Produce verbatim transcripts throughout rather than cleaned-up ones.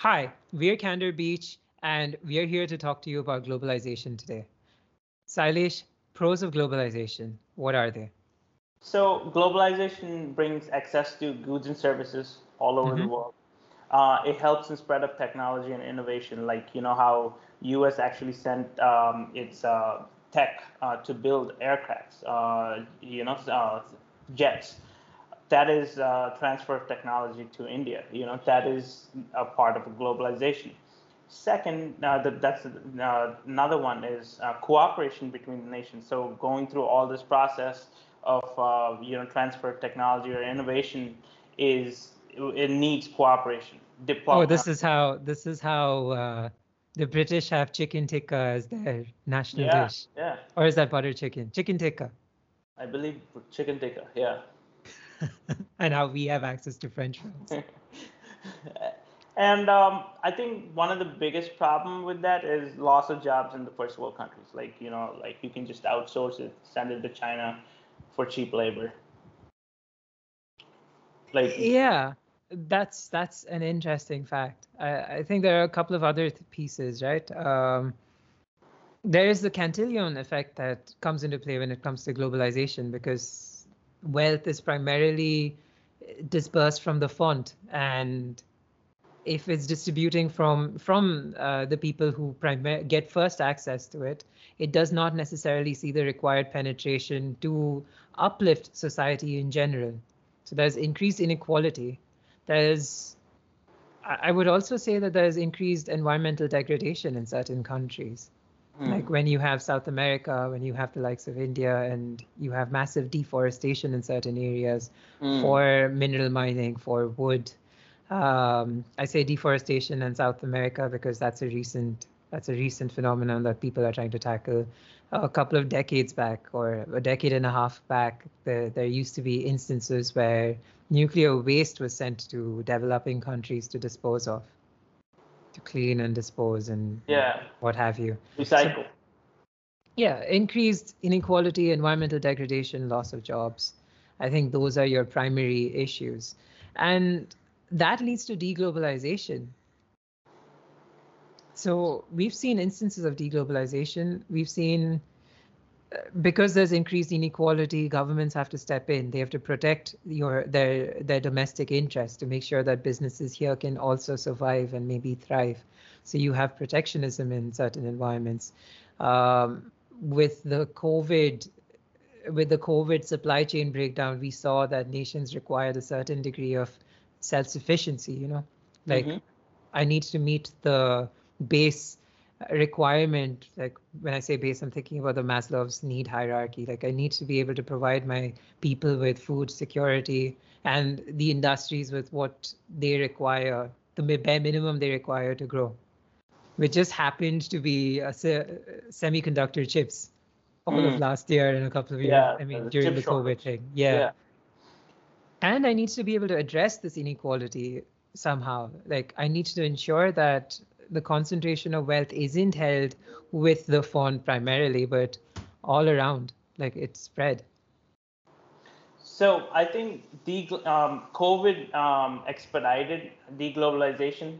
Hi, we're Kander Beach, and we're here to talk to you about globalization today. Sailesh, pros of globalization, what are they? So globalization brings access to goods and services all over mm-hmm. the world. Uh, it helps in spread of technology and innovation, like you know how U S actually sent um, its uh, tech uh, to build aircrafts, uh, you know, uh, jets. That is uh, transfer of technology to India. You know, that is a part of globalization. Second, uh, the, that's uh, another one is uh, cooperation between the nations. So going through all this process of uh, you know transfer of technology or innovation is it needs cooperation. Diplomacy. Oh, this is how this is how uh, the British have chicken tikka as their national yeah, dish. Yeah. Or is that butter chicken? Chicken tikka. I believe chicken tikka. Yeah. And how we have access to French fries. And um, I think one of the biggest problem with that is loss of jobs in the first world countries. Like, you know, like you can just outsource it, send it to China for cheap labor. Like, yeah, that's that's an interesting fact. I, I think there are a couple of other th- pieces, right? Um, there is the Cantillon effect that comes into play when it comes to globalization, because wealth is primarily dispersed from the font, and if it's distributing from from uh, the people who primar- get first access to it, it does not necessarily see the required penetration to uplift society in general. So there's increased inequality. There's, I would also say that there's increased environmental degradation in certain countries. Like when you have South America, when you have the likes of India, and you have massive deforestation in certain areas mm. for mineral mining, for wood. Um, I say deforestation in South America because that's a recent that's a recent phenomenon that people are trying to tackle. A couple of decades back, or a decade and a half back, the, there used to be instances where nuclear waste was sent to developing countries to dispose of. To clean and dispose and yeah. what have you. Recycle. So, yeah, increased inequality, environmental degradation, loss of jobs. I think those are your primary issues. And that leads to deglobalization. So we've seen instances of deglobalization. We've seen, because there's increased inequality, governments have to step in. They have to protect your their their domestic interests to make sure that businesses here can also survive and maybe thrive. So you have protectionism in certain environments. Um, with the COVID, with the COVID supply chain breakdown, we saw that nations required a certain degree of self-sufficiency. You know, like mm-hmm. I need to meet the base requirement. Like when I say base, I'm thinking about the Maslow's need hierarchy. Like I need to be able to provide my people with food security and the industries with what they require, the bare minimum they require to grow, which just happened to be a se- semiconductor chips all mm. of last year and a couple of years. Yeah, I mean, the during the COVID shortage. thing. Yeah. yeah. And I need to be able to address this inequality somehow. Like I need to ensure that the concentration of wealth isn't held with the fund primarily, but all around, like it's spread. So I think the um, COVID um, expedited deglobalization.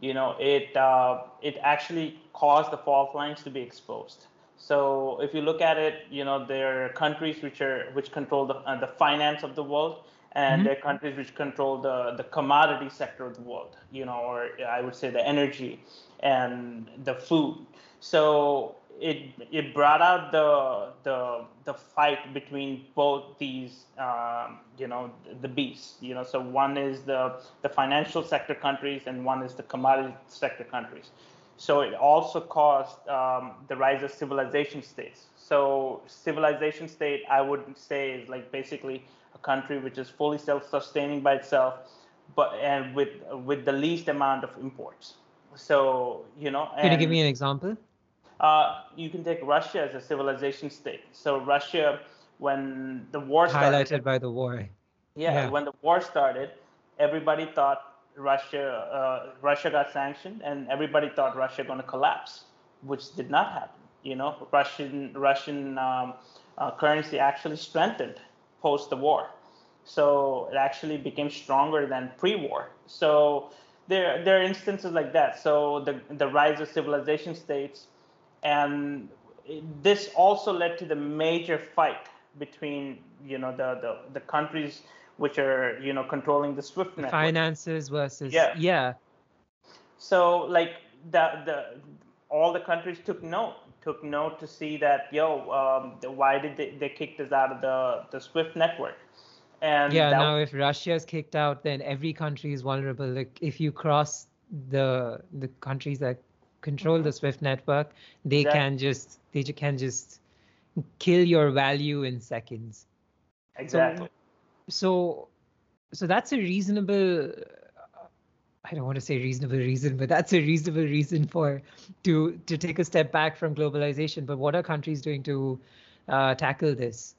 You know, it uh, it actually caused the fault lines to be exposed. So if you look at it, you know, there are countries which are which control the uh, the finance of the world. And mm-hmm. there are countries which control the, the commodity sector of the world, you know, or I would say the energy and the food. So it it brought out the the the fight between both these, um, you know, the beasts, you know. So one is the, the financial sector countries and one is the commodity sector countries. So it also caused um, the rise of civilization states. So civilization state, I would say, is like basically a country which is fully self-sustaining by itself, but and with with the least amount of imports. So you know. And, can you give me an example? Uh, you can take Russia as a civilization state. So Russia, when the war started, highlighted by the war. Yeah, yeah. When the war started, everybody thought Russia uh, Russia got sanctioned, and everybody thought Russia going to collapse, which did not happen. You know, Russian Russian um, uh, currency actually strengthened post the war. So it actually became stronger than pre-war. So there there are instances like that. So the the rise of civilization states, and this also led to the major fight between you know the the, the countries which are you know controlling the SWIFT network. Finances versus yeah. yeah. So like the the all the countries took note took note to see that yo um, the, why did they they kick this out of the the SWIFT network. And yeah, now if Russia is kicked out, then every country is vulnerable. Like if you cross the the countries that control mm-hmm. the SWIFT network, they exactly. can just they can just kill your value in seconds. Exactly. So, so, so that's a reasonable. I don't want to say reasonable reason, but that's a reasonable reason for to to take a step back from globalization. But what are countries doing to uh, tackle this?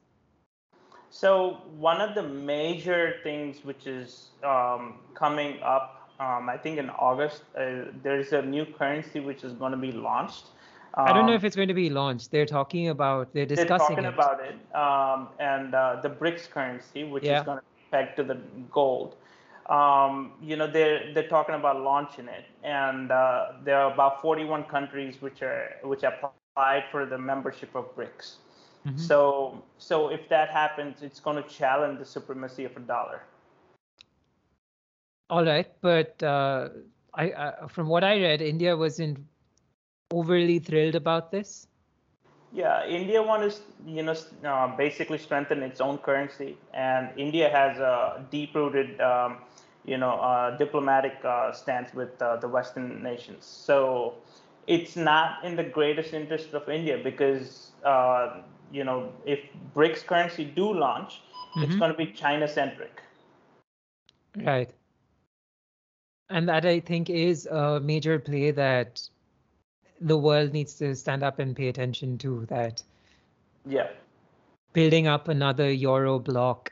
So one of the major things which is um, coming up, um, I think in August, uh, there's a new currency which is going to be launched. Um, I don't know if it's going to be launched. They're talking about, they're discussing they're talking it. about it. Um, and uh, the BRICS currency, which yeah. is going to affect to the gold. Um, you know, they're, they're talking about launching it. And uh, there are about forty-one countries which are which applied for the membership of BRICS. Mm-hmm. So, so if that happens, it's going to challenge the supremacy of a dollar. All right, but uh, I, uh, from what I read, India wasn't overly thrilled about this. Yeah, India wants to, you know, uh, basically strengthen its own currency, and India has a deep-rooted, um, you know, uh, diplomatic uh, stance with uh, the Western nations. So, it's not in the greatest interest of India because. Uh, You know, if BRICS currency do launch, mm-hmm. it's going to be China-centric. Right. And that, I think, is a major play that the world needs to stand up and pay attention to, that yeah, building up another Euro bloc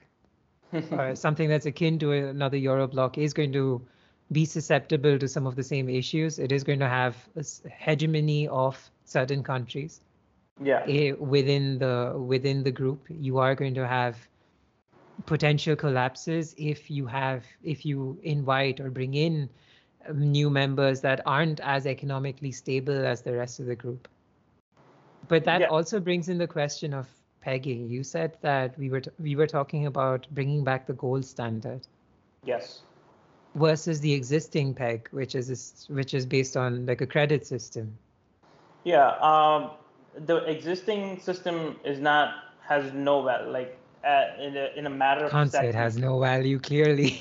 or something that's akin to another Euro bloc is going to be susceptible to some of the same issues. It is going to have a hegemony of certain countries. Yeah. It, within the within the group, you are going to have potential collapses if you have if you invite or bring in new members that aren't as economically stable as the rest of the group. But that yeah. also brings in the question of pegging. You said that we were t- we were talking about bringing back the gold standard. Yes. Versus the existing peg, which is which is based on like a credit system. Yeah. Um... The existing system is not has no value. Like uh, in a in a matter of seconds, it has no value. Clearly,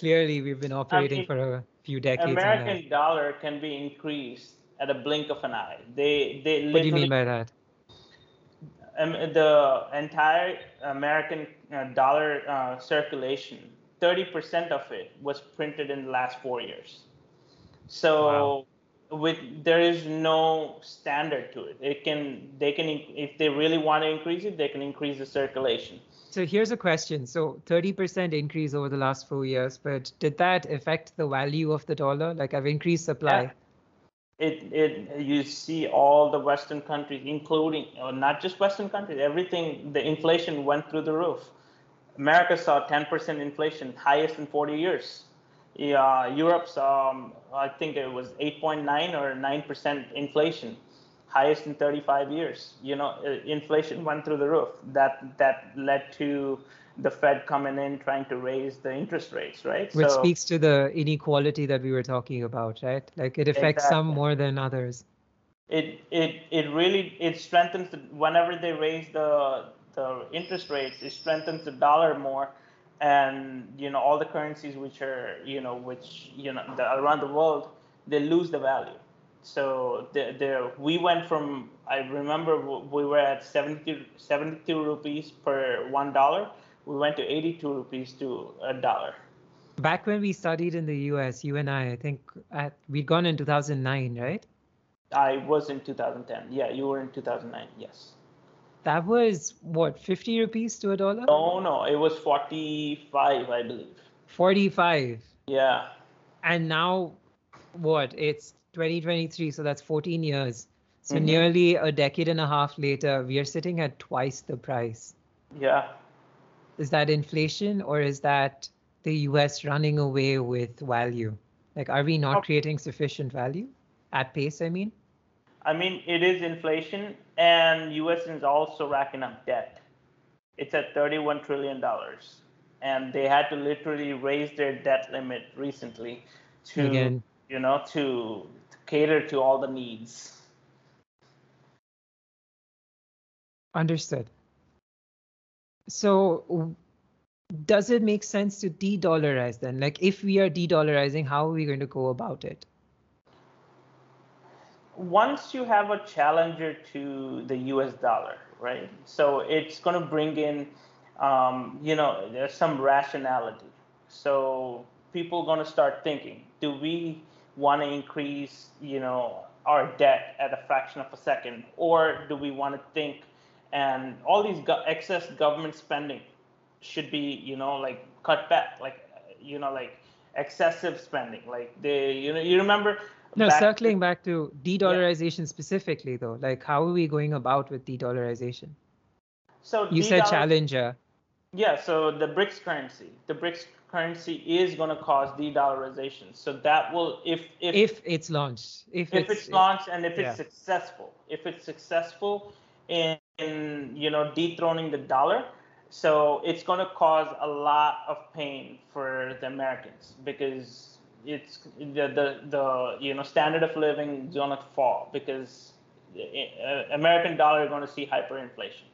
clearly we've been operating I mean, for a few decades. American dollar can be increased at a blink of an eye. They they literally. What do you mean by that? Um, the entire American uh, dollar uh, circulation, thirty percent of it was printed in the last four years. So. Wow. With there is no standard to it. It can they can if they really want to increase it, they can increase the circulation. So here's a question. So thirty percent increase over the last four years, but did that affect the value of the dollar? Like I've increased supply. Yeah. It it you see all the Western countries, including or not just Western countries, everything. The inflation went through the roof. America saw ten percent inflation, highest in forty years. Yeah, Europe's, um, I think it was eight point nine or nine percent inflation, highest in thirty-five years. You know, inflation went through the roof. That that led to the Fed coming in, trying to raise the interest rates, right? Which so, speaks to the inequality that we were talking about, right? Like it affects exactly. some more than others. It it it really, it strengthens, the, whenever they raise the the interest rates, it strengthens the dollar more. And, you know, all the currencies which are, you know, which, you know, the, around the world, they lose the value. So they're, they're, we went from, I remember we were at seventy-two rupees per one dollar. We went to eighty-two rupees to a dollar. Back when we studied in the U S, you and I, I think at, we'd gone in two thousand nine, right? I was in two thousand ten. Yeah, you were in two thousand nine. Yes. That was, what, fifty rupees to a dollar? No, no, it was forty-five, I believe. forty-five? Yeah. And now, what, it's twenty twenty-three, so that's fourteen years. So mm-hmm. nearly a decade and a half later, we are sitting at twice the price. Yeah. Is that inflation or is that the U S running away with value? Like, are we not creating sufficient value at pace? I mean, I mean, it is inflation, and U S is also racking up debt. It's at thirty-one trillion dollars, and they had to literally raise their debt limit recently to, Again. you know, to, to cater to all the needs. Understood. So does it make sense to de-dollarize then? Like, if we are de-dollarizing, how are we going to go about it? Once you have a challenger to the U S dollar, right? So it's going to bring in, um, you know, there's some rationality. So people are going to start thinking, do we want to increase, you know, our debt at a fraction of a second? Or do we want to think, and all these go- excess government spending should be, you know, like cut back, like, you know, like excessive spending, like they, you know, you remember. No, back circling to, back to de-dollarization yeah. specifically, though, like how are we going about with de-dollarization? So you said challenger. Yeah, so the BRICS currency, the BRICS currency is going to cause de-dollarization. So that will, if if, if it's launched, if, if it's, it's launched, and if yeah. it's successful, if it's successful in, in you know dethroning the dollar, so it's going to cause a lot of pain for the Americans, because it's the, the, the, you know, standard of living is going to fall because the American dollar is going to see hyperinflation.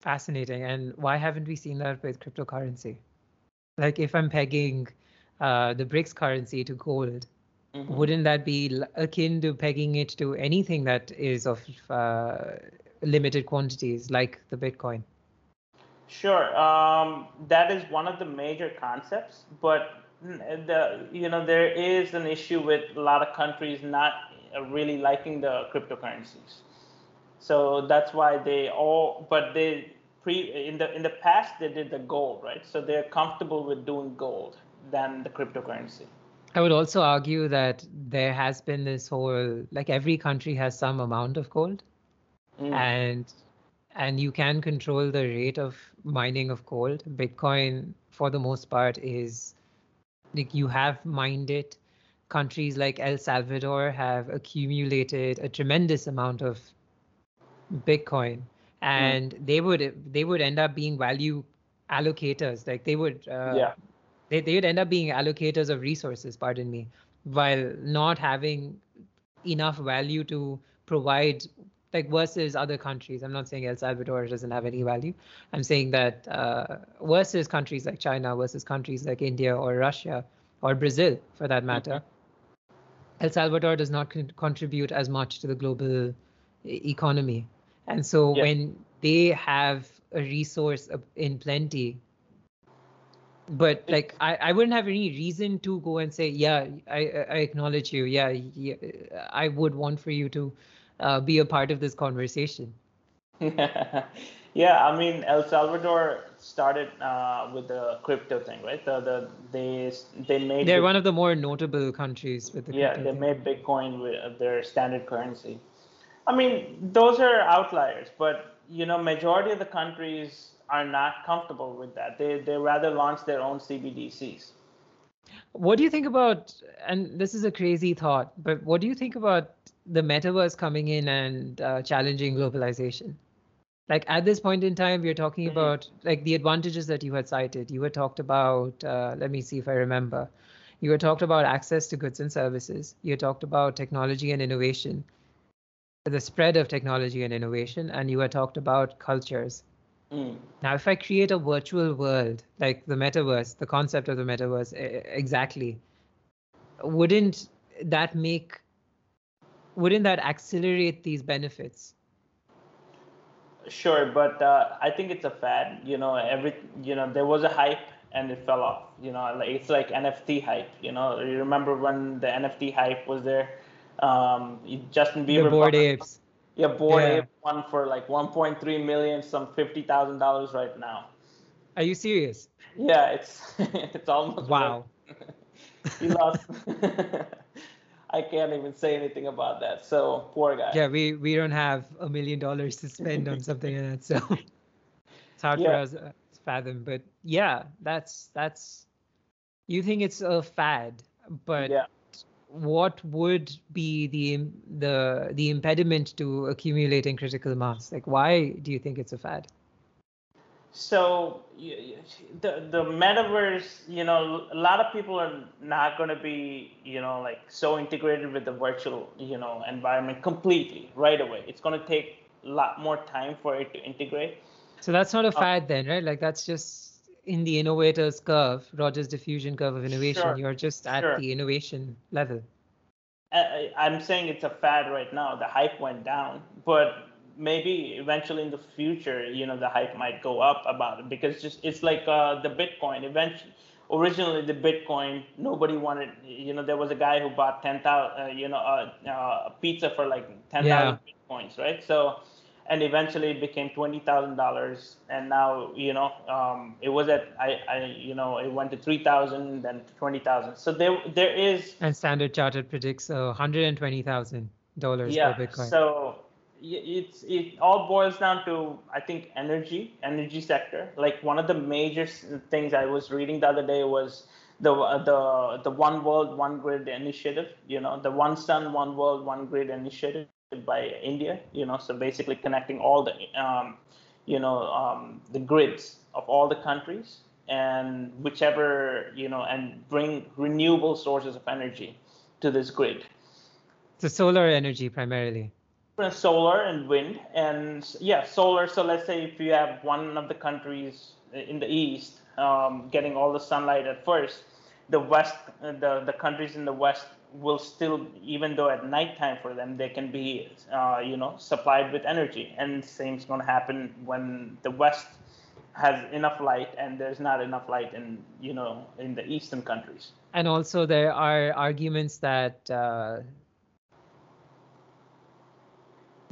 Fascinating. And why haven't we seen that with cryptocurrency? Like, if I'm pegging uh, the BRICS currency to gold, mm-hmm. wouldn't that be akin to pegging it to anything that is of uh, limited quantities like the Bitcoin? Sure. Um, that is one of the major concepts, but The, you know, there is an issue with a lot of countries not really liking the cryptocurrencies. So that's why they all, but they pre in the in the past they did the gold, right? So they're comfortable with doing gold than the cryptocurrency. I would also argue that there has been this whole, like, every country has some amount of gold, mm. and and you can control the rate of mining of gold. Bitcoin, for the most part, is like, you have mined it. Countries like El Salvador have accumulated a tremendous amount of Bitcoin, and mm. they would they would end up being value allocators. Like, they would uh, yeah. they they would end up being allocators of resources, pardon me, while not having enough value to provide, like, versus other countries. I'm not saying El Salvador doesn't have any value. I'm saying that uh, versus countries like China, versus countries like India or Russia or Brazil, for that matter, mm-hmm. El Salvador does not con- contribute as much to the global e- economy. And so yeah. when they have a resource in plenty, but like I, I wouldn't have any reason to go and say, yeah, I, I acknowledge you. Yeah, yeah, I would want for you to Uh, be a part of this conversation. Yeah, I mean, El Salvador started uh, with the crypto thing, right? The, the they they made. They're one of the more notable countries with the. Yeah, they thing. made Bitcoin with their standard currency. I mean, those are outliers, but you know, majority of the countries are not comfortable with that. They they rather launch their own C B D Cs. What do you think about? And this is a crazy thought, but what do you think about the metaverse coming in and uh, challenging globalization? Like, at this point in time, we're talking mm-hmm. about, like, the advantages that you had cited. You had talked about, uh, let me see if I remember. You had talked about access to goods and services. You had talked about technology and innovation, the spread of technology and innovation, and you had talked about cultures. Mm. Now, if I create a virtual world, like the metaverse, the concept of the metaverse, exactly, wouldn't that make Wouldn't that accelerate these benefits? Sure, but uh, I think it's a fad. You know, every you know there was a hype and it fell off. You know, like, it's like N F T hype. You know, you remember when the N F T hype was there? Um, Justin Bieber. The Bored Apes. Yeah, Bored yeah. Ape one for like one point three million, some fifty thousand dollars right now. Are you serious? Yeah, it's it's almost. Wow. He lost. I can't even say anything about that. So poor guy. Yeah, we, we don't have a million dollars to spend on something like that. So it's hard yeah. for us to fathom. But yeah, that's that's You think it's a fad, but yeah. What would be the the the impediment to accumulating critical mass? Like, why do you think it's a fad? So the the metaverse, you know, a lot of people are not going to be, you know, like so integrated with the virtual, you know, environment completely right away. It's going to take a lot more time for it to integrate. So that's not a fad um, then, right? Like that's just in the innovator's curve, Rogers diffusion curve of innovation. Sure, You're just at sure. the innovation level. I, I'm saying it's a fad right now. The hype went down, but maybe eventually in the future, you know, the hype might go up about it, because just it's like uh, the Bitcoin. Eventually, originally the Bitcoin, nobody wanted, you know, there was a guy who bought ten thousand, uh, you know, a uh, uh, pizza for like ten thousand yeah. Bitcoins, right? So, and eventually it became twenty thousand dollars. And now, you know, um, it was at, I, I, you know, it went to three thousand, then twenty thousand. So there, there is. And Standard Chartered predicts uh, one hundred twenty thousand dollars yeah, per Bitcoin. So, It's it all boils down to, I think, energy, energy sector. Like one of the major things I was reading the other day was the the the One World One Grid initiative. You know, the One Sun One World One Grid initiative by India. You know, so basically connecting all the um, you know um, the grids of all the countries and whichever you know and bring renewable sources of energy to this grid. So solar energy primarily. Solar and wind and yeah, solar. So let's say if you have one of the countries in the east um, getting all the sunlight at first, the west, the, the countries in the west will still, even though at nighttime for them, they can be, uh, you know, supplied with energy. And same is going to happen when the west has enough light and there's not enough light in, you know, in the eastern countries. And also there are arguments that, uh,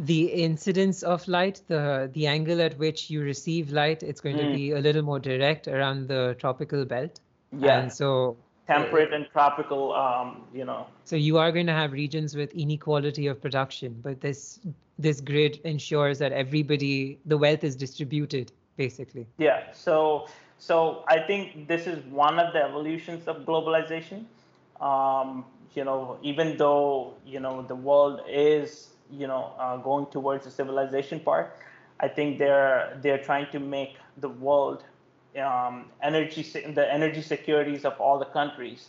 the incidence of light, the the angle at which you receive light, it's going mm. to be a little more direct around the tropical belt. Yeah. And so temperate uh, and tropical, um, you know. So you are going to have regions with inequality of production, but this this grid ensures that everybody, the wealth is distributed, basically. Yeah. So so I think this is one of the evolutions of globalization. Um, you know, even though you know the world is you know, uh, going towards the civilization part, I think they're they're trying to make the world um, energy the energy securities of all the countries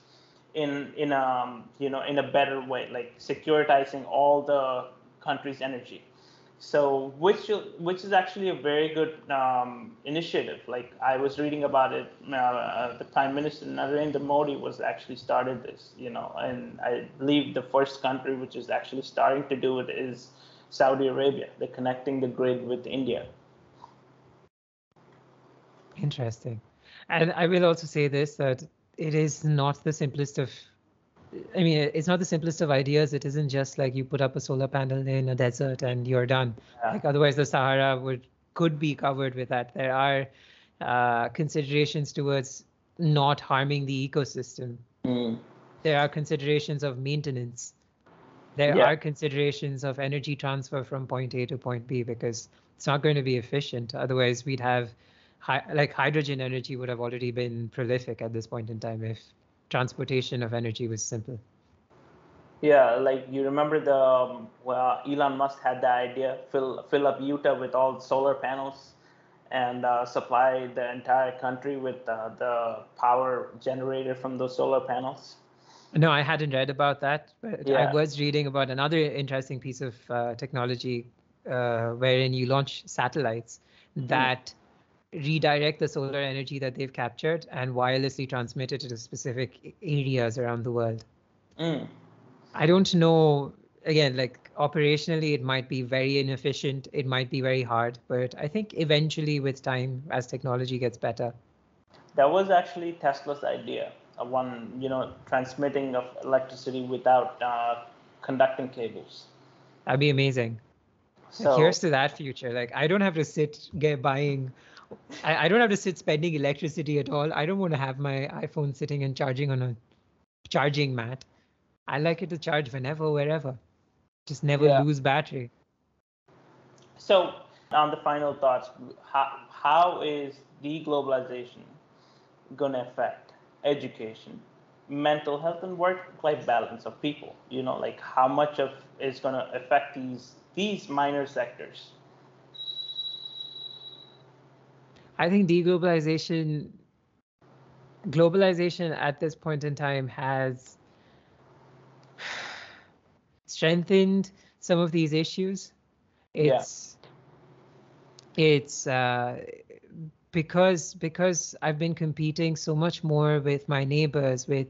in in um you know in a better way, like securitizing all the countries' energy. So which which is actually a very good um, initiative. Like I was reading about it. Uh, the Prime Minister Narendra Modi was actually started this, you know, and I believe the first country which is actually starting to do it is Saudi Arabia. They're connecting the grid with India. Interesting, and I will also say this, that it is not the simplest of. I mean, it's not the simplest of ideas. It isn't just like you put up a solar panel in a desert and you're done. Yeah. Like otherwise, the Sahara would could be covered with that. There are uh, considerations towards not harming the ecosystem. Mm. There are considerations of maintenance. There yeah. are considerations of energy transfer from point A to point B, because it's not going to be efficient. Otherwise, we'd have hi- like hydrogen energy would have already been prolific at this point in time if transportation of energy was simple. Yeah, like you remember the um, well, Elon Musk had the idea, fill fill up Utah with all solar panels and uh, supply the entire country with uh, the power generated from those solar panels. No, I hadn't read about that, but yeah. I was reading about another interesting piece of uh, technology uh, wherein you launch satellites mm-hmm. that redirect the solar energy that they've captured and wirelessly transmit it to specific areas around the world. Mm. I don't know, again, like operationally, it might be very inefficient. It might be very hard, but I think eventually with time, as technology gets better. That was actually Tesla's idea of one, you know, transmitting of electricity without uh, conducting cables. That'd be amazing. So here's to that future. Like I don't have to sit get buying I, I don't have to sit spending electricity at all. I don't want to have my iPhone sitting and charging on a charging mat. I like it to charge whenever, wherever. Just never yeah. lose battery. So on the final thoughts, how, how is deglobalization going to affect education, mental health, and work-life balance of people. You know, like how much of is going to affect these these minor sectors. I think deglobalization, globalization at this point in time has strengthened some of these issues. It's yeah. it's uh, because because I've been competing so much more with my neighbors, with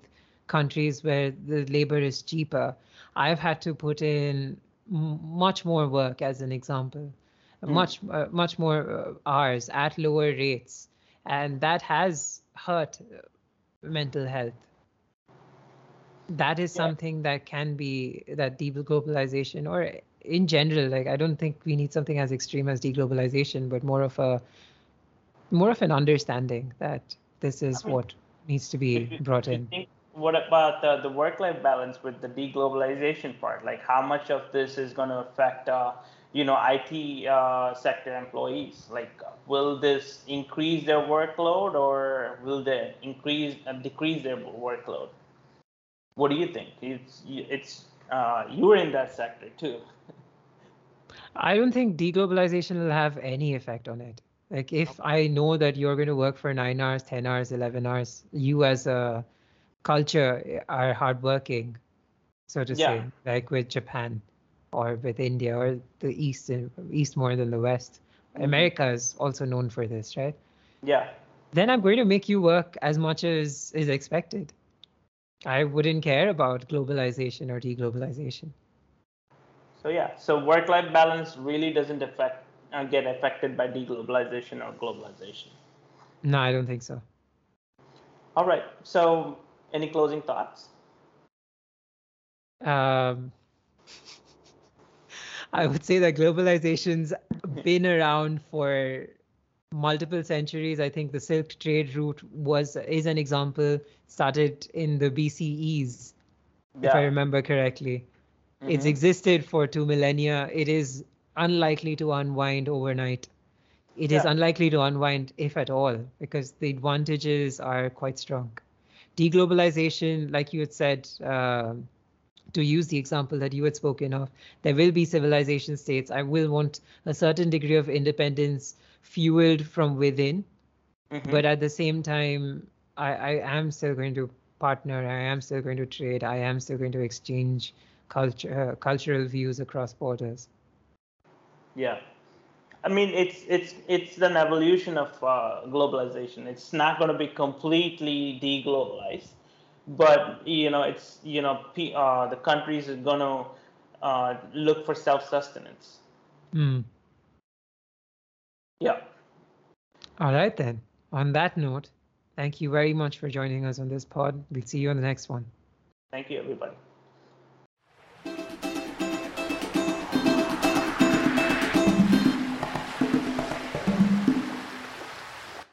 countries where the labor is cheaper. I've had to put in much more work, as an example, mm. much uh, much more hours at lower rates, and that has hurt mental health. That is yeah. something that can be that deglobalization, or in general, like I don't think we need something as extreme as deglobalization, but more of a more of an understanding that this is I mean, what needs to be if you, brought if in. You think, what about the, the work-life balance with the deglobalization part? Like how much of this is going to affect, uh, you know, I T uh, sector employees? Like, will this increase their workload, or will they increase uh, decrease their workload? What do you think? It's it's uh, you were in that sector too. I don't think deglobalization will have any effect on it. Like if okay. I know that you're going to work for nine hours, ten hours, eleven hours, you as a culture are hardworking, so to yeah. say, like with Japan or with India or the East, East more than the West. Mm-hmm. America is also known for this, right? Yeah. Then I'm going to make you work as much as is expected. I wouldn't care about globalization or deglobalization. So yeah, so work-life balance really doesn't affect uh, get affected by deglobalization or globalization. No, I don't think so. All right. So any closing thoughts? Um, I would say that globalization's been around for multiple centuries. I think the Silk Trade route was is an example, started in the B C Es, yeah. if I remember correctly. Mm-hmm. It's existed for two millennia. It is unlikely to unwind overnight. It yeah. is unlikely to unwind, if at all, because the advantages are quite strong. Deglobalization, like you had said, uh, to use the example that you had spoken of, there will be civilization states. I will want a certain degree of independence fueled from within, mm-hmm. but at the same time, I, I am still going to partner, I am still going to trade, I am still going to exchange culture, uh, cultural views across borders. Yeah. I mean, it's it's it's an evolution of uh, globalization. It's not going to be completely deglobalized, but, you know, it's, you know, P, uh, the countries are going to uh, look for self-sustenance. Mm. Yeah. All right, then. On that note, thank you very much for joining us on this pod. We'll see you on the next one. Thank you, everybody.